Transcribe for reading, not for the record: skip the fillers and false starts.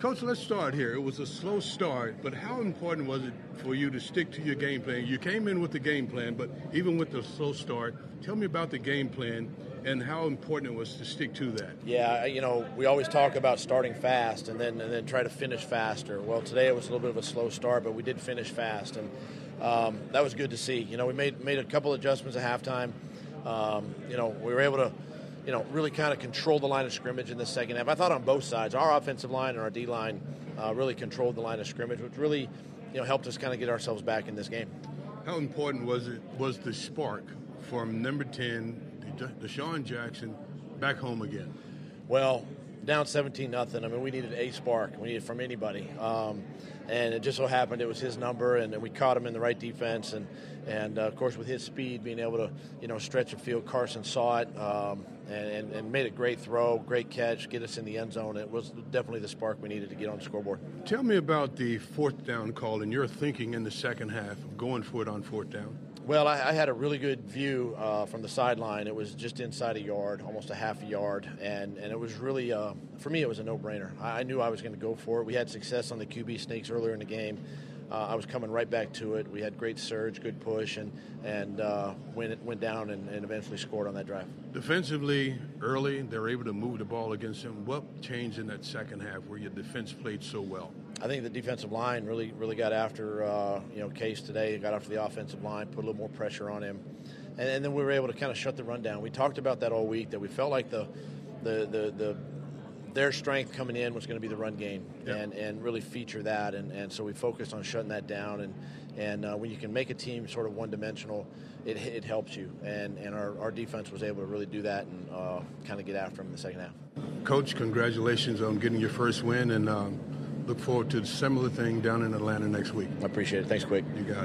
Coach, let's start here. It was a slow start, but how important was it for you to stick to your game plan? You came in with the game plan, but even with the slow start, tell me about the game plan and how important it was to stick to that. Yeah, you know, we always talk about starting fast and then try to finish faster. Well, today it was a little bit of a slow start, but we did finish fast, and that was good to see. You know, we made a couple adjustments at halftime. You know, we were able to, you know, really kind of control the line of scrimmage in the second half. I thought on both sides, our offensive line and our D line really controlled the line of scrimmage, which really, you know, helped us kind of get ourselves back in this game. How important was the spark from number 10, Deshaun Jackson, back home again? Well, down 17-0. I mean, we needed a spark. We needed from anybody, and it just so happened it was his number, and we caught him in the right defense, and of course with his speed, being able to, you know, stretch the field. Carson saw it and made a great throw, great catch, get us in the end zone. It was definitely the spark we needed to get on the scoreboard. Tell me about the fourth down call and your thinking in the second half of going for it on fourth down. Well, I had a really good view from the sideline. It was just inside a yard, almost a half a yard, and it was really, for me, it was a no-brainer. I knew I was going to go for it. We had success on the QB sneaks earlier in the game. I was coming right back to it. We had great surge, good push, and went down and eventually scored on that drive. Defensively, early, they were able to move the ball against him. What changed in that second half where your defense played so well? I think the defensive line really got after Case today, got after the offensive line, put a little more pressure on him. And then we were able to kind of shut the run down. We talked about that all week, that we felt like their strength coming in was going to be the run game, yeah, and really feature that. And so we focused on shutting that down. And when you can make a team sort of one-dimensional, it helps you. And our defense was able to really do that and kind of get after him in the second half. Coach, congratulations on getting your first win, and look forward to a similar thing down in Atlanta next week. I appreciate it. Thanks, Quick. You got it.